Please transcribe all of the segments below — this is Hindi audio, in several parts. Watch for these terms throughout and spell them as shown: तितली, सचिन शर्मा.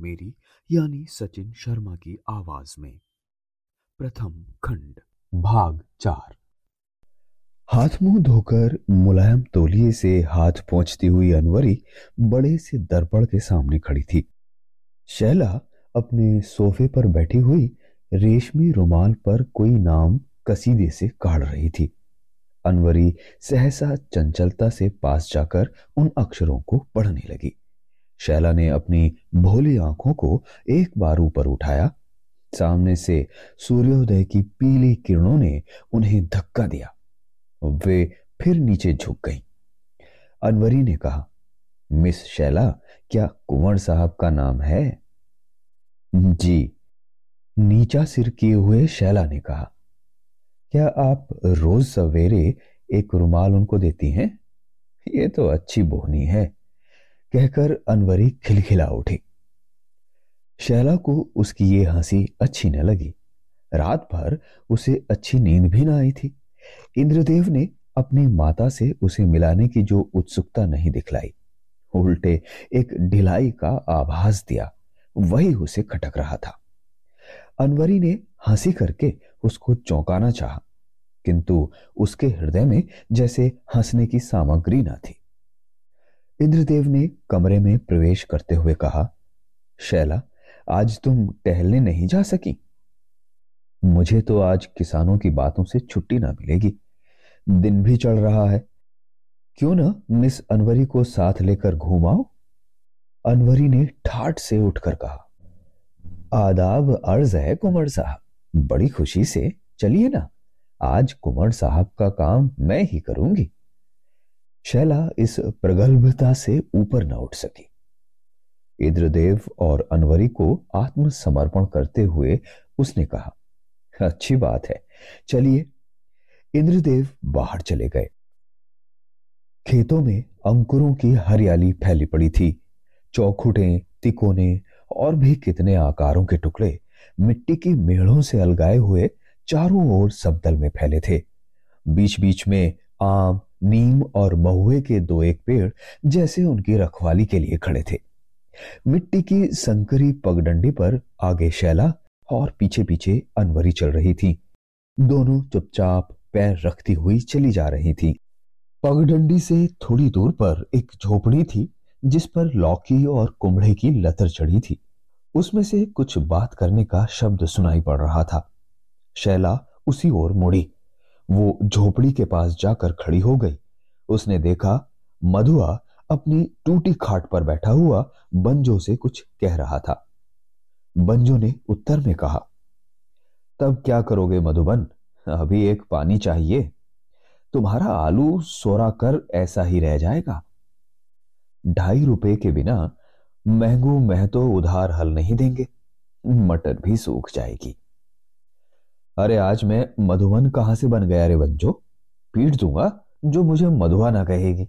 मेरी यानी सचिन शर्मा की आवाज में। प्रथम खंड, भाग 4। हाथ मुंह धोकर मुलायम तौलिए से हाथ पोंछती हुई अनवरी बड़े से दर्पण के सामने खड़ी थी। शैला अपने सोफे पर बैठी हुई रेशमी रुमाल पर कोई नाम कसीदे से काढ़ रही थी। अनवरी सहसा चंचलता से पास जाकर उन अक्षरों को पढ़ने लगी। शैला ने अपनी भोली आंखों को एक बार ऊपर उठाया। सामने से सूर्योदय की पीली किरणों ने उन्हें धक्का दिया। वे फिर नीचे झुक गईं। अनवरी ने कहा, मिस शैला, क्या कुंवर साहब का नाम है? जी, नीचा सिर किए हुए शैला ने कहा। क्या आप रोज सवेरे एक रुमाल उनको देती हैं? ये तो अच्छी बोहनी है, कहकर अनवरी खिलखिला उठी। शैला को उसकी ये हंसी अच्छी न लगी। रात भर उसे अच्छी नींद भी न आई थी। इंद्रदेव ने अपनी माता से उसे मिलाने की जो उत्सुकता नहीं दिखलाई, उल्टे एक ढिलाई का आभास दिया, वही उसे खटक रहा था। अनवरी ने हंसी करके उसको चौंकाना चाहा, किंतु उसके हृदय में जैसे हंसने की सामग्री न थी। इंद्रदेव ने कमरे में प्रवेश करते हुए कहा, शैला, आज तुम टहलने नहीं जा सकी? मुझे तो आज किसानों की बातों से छुट्टी ना मिलेगी, दिन भी चढ़ रहा है। क्यों ना मिस अनवरी को साथ लेकर घूमाओ? अनवरी ने ठाट से उठकर कहा, आदाब अर्ज है कुंवर साहब, बड़ी खुशी से चलिए ना, आज कुंवर साहब का काम मैं ही करूंगी। शैला इस प्रगल्भता से ऊपर न उठ सकी। इंद्रदेव और अनवरी को आत्मसमर्पण करते हुए उसने कहा, अच्छी बात है, चलिए। इंद्रदेव बाहर चले गए। खेतों में अंकुरों की हरियाली फैली पड़ी थी। चौखुटे, तिकोने और भी कितने आकारों के टुकड़े मिट्टी की मेढ़ों से अलगाए हुए चारों ओर सबदल में फैले थे। बीच बीच में आम, नीम और महुए के दो एक पेड़ जैसे उनकी रखवाली के लिए खड़े थे। मिट्टी की संकरी पगडंडी पर आगे शैला और पीछे पीछे अनवरी चल रही थी। दोनों चुपचाप पैर रखती हुई चली जा रही थी। पगडंडी से थोड़ी दूर पर एक झोपड़ी थी, जिस पर लौकी और कुम्भड़े की लतर चढ़ी थी। उसमें से कुछ बात करने का शब्द सुनाई पड़ रहा था। शैला उसी ओर मुड़ी। वो झोपड़ी के पास जाकर खड़ी हो गई। उसने देखा, मधुआ अपनी टूटी खाट पर बैठा हुआ बंजो से कुछ कह रहा था। बंजो ने उत्तर में कहा, तब क्या करोगे मधुबन, अभी एक पानी चाहिए, तुम्हारा आलू सोरा कर ऐसा ही रह जाएगा। 2.5 रुपए के बिना महंगू महतो उधार हल नहीं देंगे, मटर भी सूख जाएगी। अरे आज मैं मधुवन कहां से बन गया रे बंजो, पीट दूंगा जो मुझे मधुआ ना कहेगी,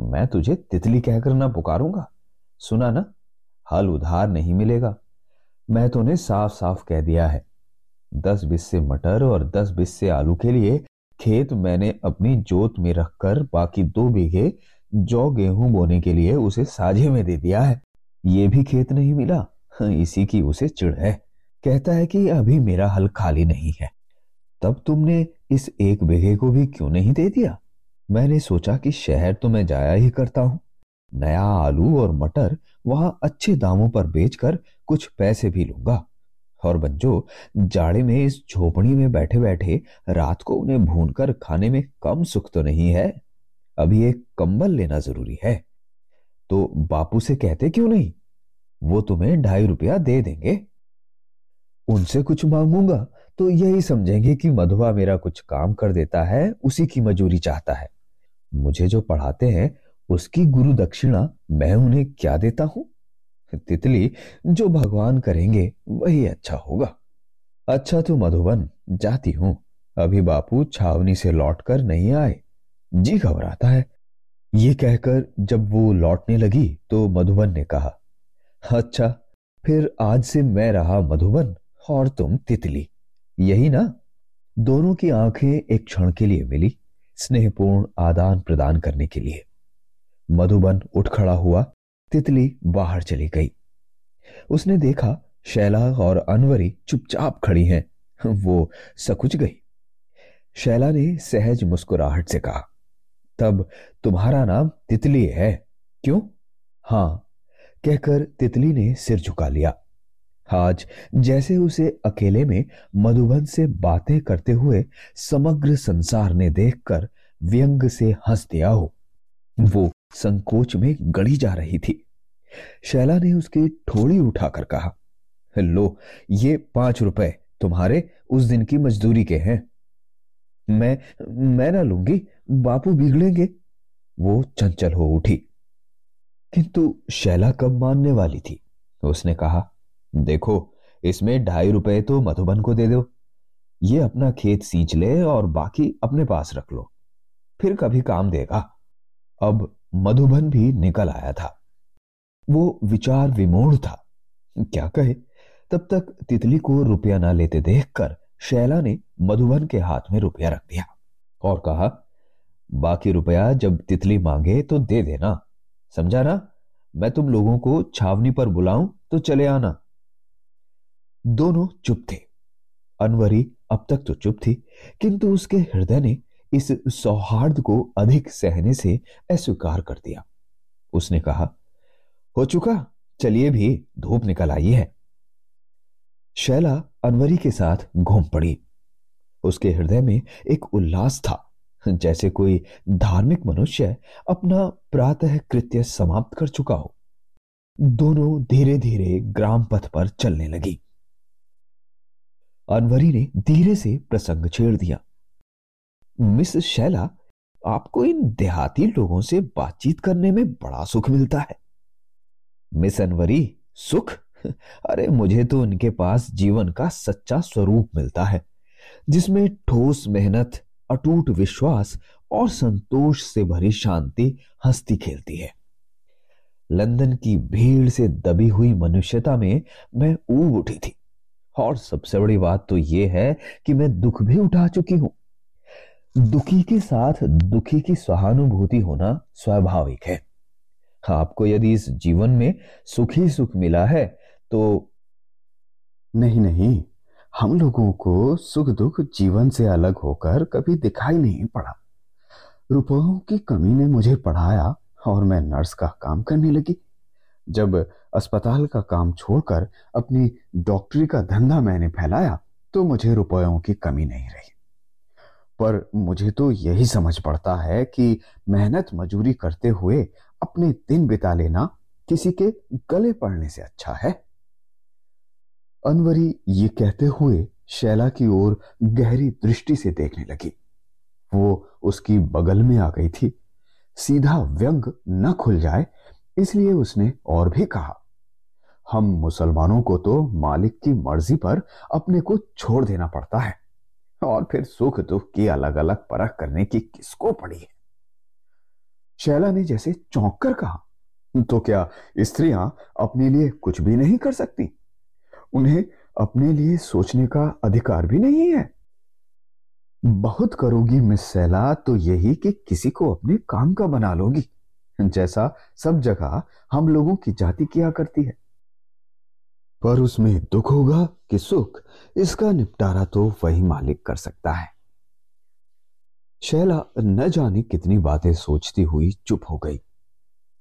मैं तुझे तितली कहकर ना पुकारूंगा। सुना ना, हल उधार नहीं मिलेगा, मैं तो उन्हें साफ साफ कह दिया है। 10 बिस्से मटर और 10 बिस्से आलू के लिए खेत मैंने अपनी जोत में रखकर बाकी 2 बीघे जौ गेहूं बोने के लिए उसे साझे में दे दिया है। ये भी खेत नहीं मिला, इसी की उसे चिढ़ है, कहता है कि अभी मेरा हल खाली नहीं है। तब तुमने इस 1 बीघे को भी क्यों नहीं दे दिया? मैंने सोचा कि शहर तो मैं जाया ही करता हूँ, नया आलू और मटर वहां अच्छे दामों पर बेचकर कुछ पैसे भी लूंगा, और बंजो, जाड़े में इस झोपड़ी में बैठे बैठे रात को उन्हें भूनकर खाने में कम सुख तो नहीं है। अभी एक कंबल लेना जरूरी है, तो बापू से कहते क्यों नहीं, वो तुम्हें 2.5 रुपया दे देंगे। उनसे कुछ मांगूंगा तो यही समझेंगे कि मधुआ मेरा कुछ काम कर देता है, उसी की मजूरी चाहता है। मुझे जो पढ़ाते हैं उसकी गुरु दक्षिणा मैं उन्हें क्या देता हूं? तितली, जो भगवान करेंगे वही अच्छा होगा। अच्छा तो मधुबन जाती हूं, अभी बापू छावनी से लौटकर नहीं आए, जी घबराता है। ये कहकर जब वो लौटने लगी तो मधुबन ने कहा, अच्छा फिर आज से मैं रहा मधुबन और तुम तितली, यही ना। दोनों की आंखें एक क्षण के लिए मिली, स्नेहपूर्ण आदान प्रदान करने के लिए। मधुबन उठ खड़ा हुआ, तितली बाहर चली गई। उसने देखा शैला और अनवरी चुपचाप खड़ी हैं। वो सकुच गई। शैला ने सहज मुस्कुराहट से कहा, तब तुम्हारा नाम तितली है क्यों? हां, कहकर तितली ने सिर झुका लिया। आज जैसे उसे अकेले में मधुबन से बातें करते हुए समग्र संसार ने देखकर व्यंग से हंस दिया हो। वो संकोच में गड़ी जा रही थी। शैला ने उसकी ठोड़ी उठाकर कहा, लो ये 5 रुपए तुम्हारे उस दिन की मजदूरी के हैं। मैं ना लूंगी, बापू बिगड़ेंगे, वो चंचल हो उठी। किंतु शैला कब मानने वाली थी। उसने कहा, देखो इसमें 2.5 रुपए तो मधुबन को दे दो, ये अपना खेत सींच ले और बाकी अपने पास रख लो, फिर कभी काम देगा। अब मधुबन भी निकल आया था। वो विचार विमूढ़ था, क्या कहे। तब तक तितली को रुपया ना लेते देखकर शैला ने मधुबन के हाथ में रुपया रख दिया और कहा, बाकी रुपया जब तितली मांगे तो दे देना, समझा ना। मैं तुम लोगों को छावनी पर बुलाऊं तो चले आना। दोनों चुप थे। अनवरी अब तक तो चुप थी, किंतु उसके हृदय ने इस सौहार्द को अधिक सहने से अस्वीकार कर दिया। उसने कहा, हो चुका, चलिए भी, धूप निकल आई है। शैला अनवरी के साथ घूम पड़ी। उसके हृदय में एक उल्लास था, जैसे कोई धार्मिक मनुष्य अपना प्रातः कृत्य समाप्त कर चुका हो। दोनों धीरे धीरे ग्राम पथ पर चलने लगी। अनवरी ने धीरे से प्रसंग छेड़ दिया, मिस शैला, आपको इन देहाती लोगों से बातचीत करने में बड़ा सुख मिलता है। मिस अनवरी, सुख? अरे मुझे तो उनके पास जीवन का सच्चा स्वरूप मिलता है, जिसमें ठोस मेहनत, अटूट विश्वास और संतोष से भरी शांति हंसती खेलती है। लंदन की भीड़ से दबी हुई मनुष्यता में मैं ऊब उठी थी, और सबसे बड़ी बात तो यह है कि मैं दुख भी उठा चुकी हूं। दुखी के साथ दुखी की सहानुभूति होना स्वाभाविक है। आपको यदि इस जीवन में सुख ही सुख मिला है तो नहीं, हम लोगों को सुख दुख जीवन से अलग होकर कभी दिखाई नहीं पड़ा। रुपयों की कमी ने मुझे पढ़ाया और मैं नर्स का काम करने लगी। जब अस्पताल का काम छोड़कर अपनी डॉक्टरी का धंधा मैंने फैलाया तो मुझे रुपयों की कमी नहीं रही। पर मुझे तो यही समझ पड़ता है कि मेहनत मजूरी करते हुए अपने दिन बिता लेना किसी के गले पड़ने से अच्छा है। अनवरी ये कहते हुए शैला की ओर गहरी दृष्टि से देखने लगी। वो उसकी बगल में आ गई थी। सीधा व्यंग न खुल जाए इसलिए उसने और भी कहा, हम मुसलमानों को तो मालिक की मर्जी पर अपने को छोड़ देना पड़ता है, और फिर सुख दुख की अलग अलग परख करने की किसको पड़ी है। शैला ने जैसे चौंक कर कहा, तो क्या स्त्रियां अपने लिए कुछ भी नहीं कर सकती? उन्हें अपने लिए सोचने का अधिकार भी नहीं है? बहुत करोगी मिस शैला तो यही कि किसी को अपने काम का बना लोगी, जैसा सब जगह हम लोगों की जाति किया करती है। पर उसमें दुख होगा कि सुख, इसका निपटारा तो वही मालिक कर सकता है। शैला न जाने कितनी बातें सोचती हुई चुप हो गई।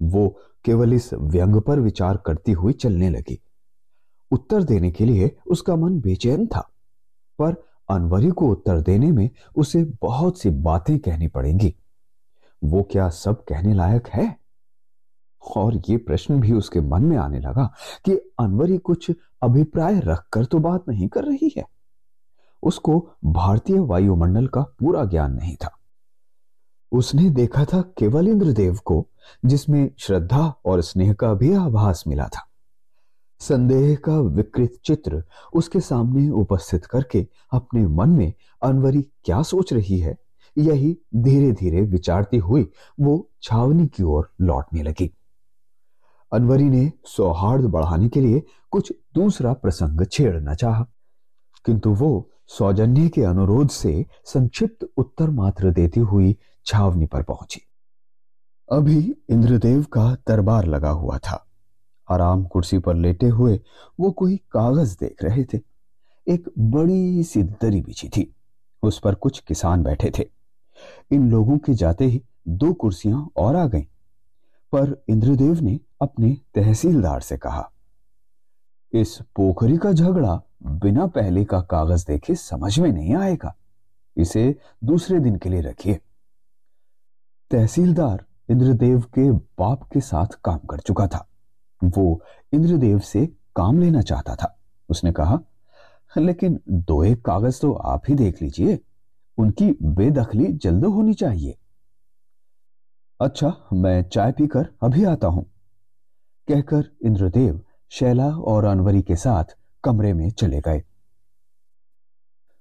वो केवल इस व्यंग पर विचार करती हुई चलने लगी। उत्तर देने के लिए उसका मन बेचैन था, पर अनवरी को उत्तर देने में उसे बहुत सी बातें कहनी पड़ेंगी। वो क्या सब कहने लायक है? और ये प्रश्न भी उसके मन में आने लगा कि अनवरी कुछ अभिप्राय रखकर तो बात नहीं कर रही है। उसको भारतीय वायुमंडल का पूरा ज्ञान नहीं था। उसने देखा था केवल इंद्रदेव को, जिसमें श्रद्धा और स्नेह का भी आभास मिला था, संदेह का विकृत चित्र उसके सामने उपस्थित करके अपने मन में अनवरी क्या सोच रही है, यही धीरे धीरे विचारती हुई वो छावनी की ओर लौटने लगी। अनवरी ने सौहार्द बढ़ाने के लिए कुछ दूसरा प्रसंग छेड़ना चाहा, किंतु वो सौजन्य के अनुरोध से संक्षिप्त उत्तर मात्र देती हुई छावनी पर पहुंची। अभी इंद्रदेव का दरबार लगा हुआ था। आराम कुर्सी पर लेटे हुए वो कोई कागज देख रहे थे। एक बड़ी सी दरी बिछी थी, उस पर कुछ किसान बैठे थे। इन लोगों के जाते ही दो कुर्सियां और आ गईं, पर इंद्रदेव ने अपने तहसीलदार से कहा, इस पोखरी का झगड़ा बिना पहले का कागज देखे समझ में नहीं आएगा, इसे दूसरे दिन के लिए रखिए। तहसीलदार इंद्रदेव के बाप के साथ काम कर चुका था, वो इंद्रदेव से काम लेना चाहता था। उसने कहा, लेकिन दो एक कागज तो आप ही देख लीजिए, उनकी बेदखली जल्द होनी चाहिए। अच्छा, मैं चाय पीकर अभी आता हूं, कहकर इंद्रदेव शैला और अनवरी के साथ कमरे में चले गए।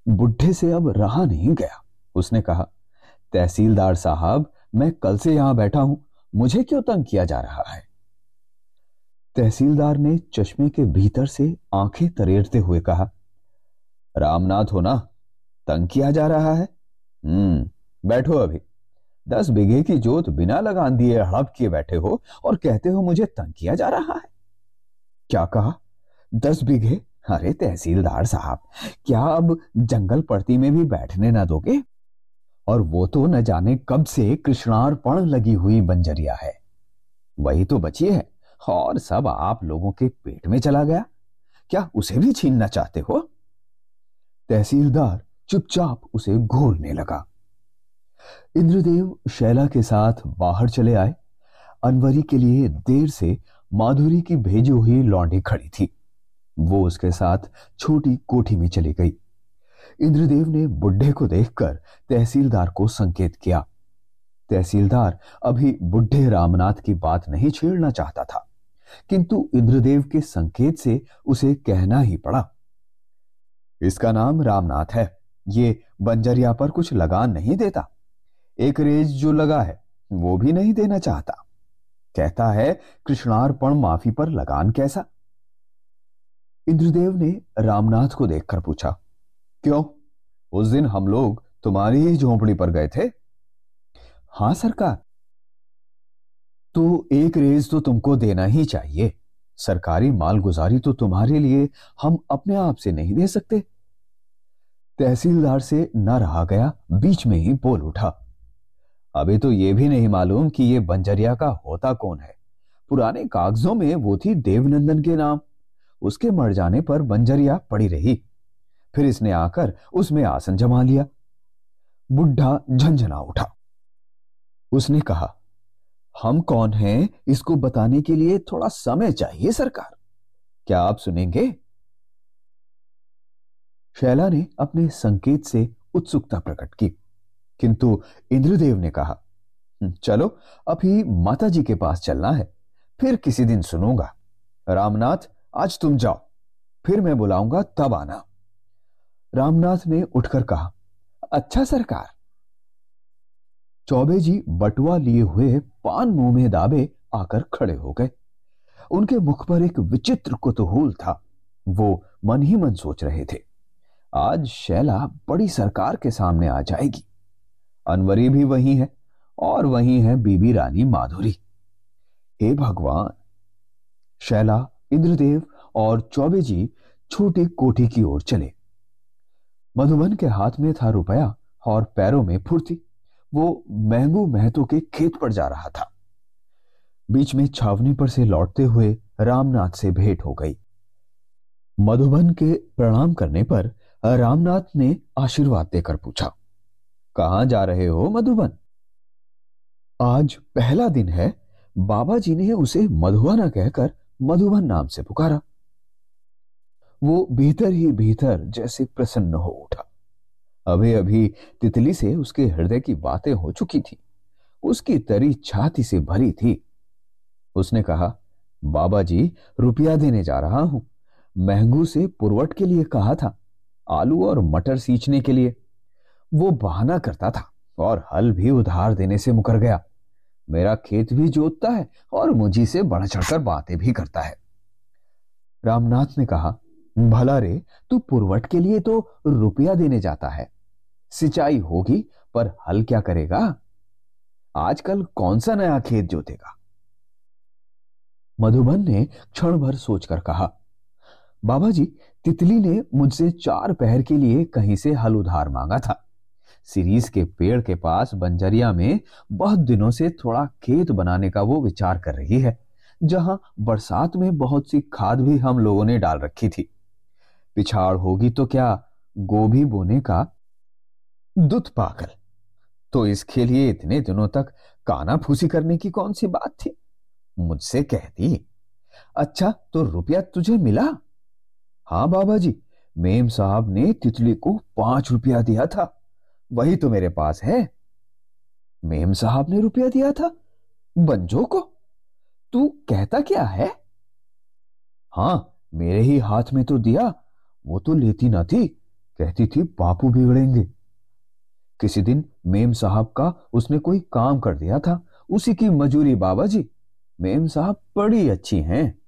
बुढ़े से अब रहा नहीं गया। उसने कहा, तहसीलदार साहब, मैं कल से यहां बैठा हूं, मुझे क्यों तंग किया जा रहा है? तहसीलदार ने चश्मे के भीतर से आंखें तरेरते हुए कहा, रामनाथ हो ना, तंग किया जा रहा है? बैठो, अभी 10 बीघे की जोत बिना लगान दिए हड़प किए बैठे हो और कहते हो मुझे तंग किया जा रहा है। क्या कहा, 10 बीघे? अरे तहसीलदार साहब, क्या अब जंगल पड़ती में भी बैठने ना दोगे? और वो तो न जाने कब से कृष्णार्पण लगी हुई बंजरिया है, वही तो बची है और सब आप लोगों के पेट में चला गया। क्या उसे भी छीनना चाहते हो? तहसीलदार चुपचाप उसे घूरने लगा। इंद्रदेव शैला के साथ बाहर चले आए। अनवरी के लिए देर से माधुरी की भेजी हुई लौंडी खड़ी थी, वो उसके साथ छोटी कोठी में चली गई। इंद्रदेव ने बुढ़े को देखकर तहसीलदार को संकेत किया। तहसीलदार अभी बुढ़े रामनाथ की बात नहीं छेड़ना चाहता था, किंतु इंद्रदेव के संकेत से उसे कहना ही पड़ा। इसका नाम रामनाथ है, ये बंजरिया पर कुछ लगान नहीं देता। एक रेज जो लगा है वो भी नहीं देना चाहता, कहता है कृष्णार्पण माफी पर लगान कैसा। इंद्रदेव ने रामनाथ को देखकर पूछा, क्यों, उस दिन हम लोग तुम्हारी ही झोंपड़ी पर गए थे? हां सरकार। तो एक रेज तो तुमको देना ही चाहिए, सरकारी मालगुजारी तो तुम्हारे लिए हम अपने आप से नहीं दे सकते। तहसीलदार से न रहा गया, बीच में ही बोल उठा, अभी तो ये भी नहीं मालूम कि ये बंजरिया का होता कौन है। पुराने कागजों में वो थी देवनंदन के नाम, उसके मर जाने पर बंजरिया पड़ी रही, फिर इसने आकर उसमें आसन जमा लिया। बुढ़ा झंझना उठा। उसने कहा, हम कौन हैं इसको बताने के लिए थोड़ा समय चाहिए सरकार, क्या आप सुनेंगे? शैला ने अपने संकेत से उत्सुकता प्रकट की, किंतु इंद्रदेव ने कहा, चलो अभी माताजी के पास चलना है, फिर किसी दिन सुनूंगा। रामनाथ, आज तुम जाओ, फिर मैं बुलाऊंगा तब आना। रामनाथ ने उठकर कहा, अच्छा सरकार। चौबे जी बटुआ लिए हुए पान मुंह में दाबे आकर खड़े हो गए। उनके मुख पर एक विचित्र कुतूहल था, वो मन ही मन सोच रहे थे, आज शैला बड़ी सरकार के सामने आ जाएगी। अनवरी भी वही है और वही है बीबी रानी माधुरी। हे भगवान! शैला, इंद्रदेव और चौबे जी छोटी कोठी की ओर चले। मधुबन के हाथ में था रुपया और पैरों में फुर्ती, वो महंगू महतो के खेत पर जा रहा था। बीच में छावनी पर से लौटते हुए रामनाथ से भेंट हो गई। मधुबन के प्रणाम करने पर रामनाथ ने आशीर्वाद देकर पूछा, कहां जा रहे हो मधुबन? आज पहला दिन है, बाबा जी ने उसे मधुआना कहकर मधुबन नाम से पुकारा। वो भीतर ही भीतर जैसे प्रसन्न हो उठा। अभी अभी तितली से उसके हृदय की बातें हो चुकी थी, उसकी तरी छाती से भरी थी। उसने कहा, बाबा जी रुपया देने जा रहा हूं। महंगू से पुरवट के लिए कहा था, आलू और मटर सींचने के लिए। वो बहाना करता था और हल भी उधार देने से मुकर गया। मेरा खेत भी जोतता है और मुझी से बढ़ चढ़कर बातें भी करता है। रामनाथ ने कहा, भला रे, तू पुरवट के लिए तो रुपया देने जाता है, सिंचाई होगी पर हल क्या करेगा? आजकल कौन सा नया खेत जोतेगा? मधुबन ने क्षण भर सोचकर कहा, बाबा जी, तितली ने मुझसे 4 पहर के लिए कहीं से हल उधार मांगा था। सीरीज के पेड़ के पास बंजरिया में बहुत दिनों से थोड़ा खेत बनाने का वो विचार कर रही है, जहां बरसात में बहुत सी खाद भी हम लोगों ने डाल रखी थी। पिछाड़ होगी तो क्या गोभी बोने का? दुत पागल, तो इसके लिए इतने दिनों तक काना फूसी करने की कौन सी बात थी? मुझसे कहती। अच्छा, तो रुपया तुझे मिला? हाँ बाबा जी, मेम साहब ने तितली को 5 रुपया दिया था, वही तो मेरे पास है। मेम साहब ने रुपया दिया था बंजो को? तू कहता क्या है? हाँ, मेरे ही हाथ में तो दिया, वो तो लेती ना थी, कहती थी बापू बिगड़ेंगे। किसी दिन मेम साहब का उसने कोई काम कर दिया था, उसी की मजूरी बाबा जी। मेम साहब बड़ी अच्छी हैं।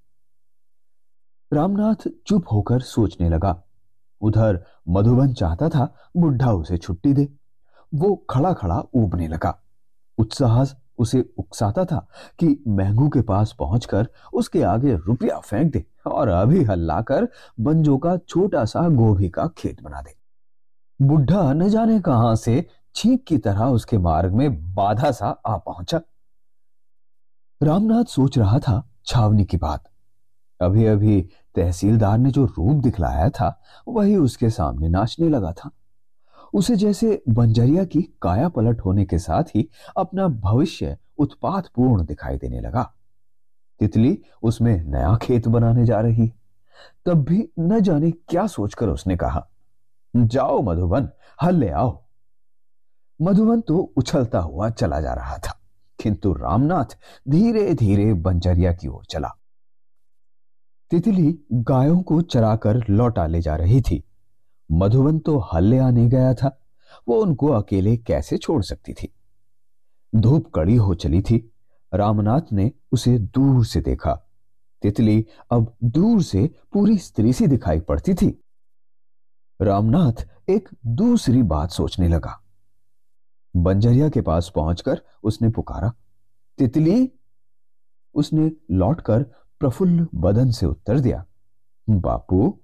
रामनाथ चुप होकर सोचने लगा। उधर मधुबन चाहता था बुढ़ा उसे छुट्टी दे। वो खड़ा खड़ा ऊबने लगा। उत्साह उसे उकसाता था कि महंगू के पास पहुंचकर उसके आगे रुपया फेंक दे और अभी हल्ला कर बंजो का छोटा सा गोभी का खेत बना दे। बुढ़ा न जाने कहां से छींक की तरह उसके मार्ग में बाधा सा आ पहुंचा। रामनाथ सोच रहा था छावनी की बात। अभी अभी तहसीलदार ने जो रूप दिखलाया था वही उसके सामने नाचने लगा था। उसे जैसे बंजरिया की काया पलट होने के साथ ही अपना भविष्य उत्पात पूर्ण दिखाई देने लगा। तितली उसमें नया खेत बनाने जा रही। तब भी न जाने क्या सोचकर उसने कहा, जाओ मधुबन, हल ले आओ। मधुबन तो उछलता हुआ चला जा रहा था, किंतु रामनाथ धीरे धीरे बंजरिया की ओर चला। तितली गायों को चराकर लौटा ले जा रही थी। मधुबन तो हल ले आने गया था, वो उनको अकेले कैसे छोड़ सकती थी। धूप कड़ी हो चली थी। रामनाथ ने उसे दूर से देखा। तितली अब दूर से पूरी स्त्री सी दिखाई पड़ती थी। रामनाथ एक दूसरी बात सोचने लगा। बंजरिया के पास पहुंचकर उसने पुकारा, तितली। उसने लौटकर प्रफुल्ल बदन से उत्तर दिया, बापू,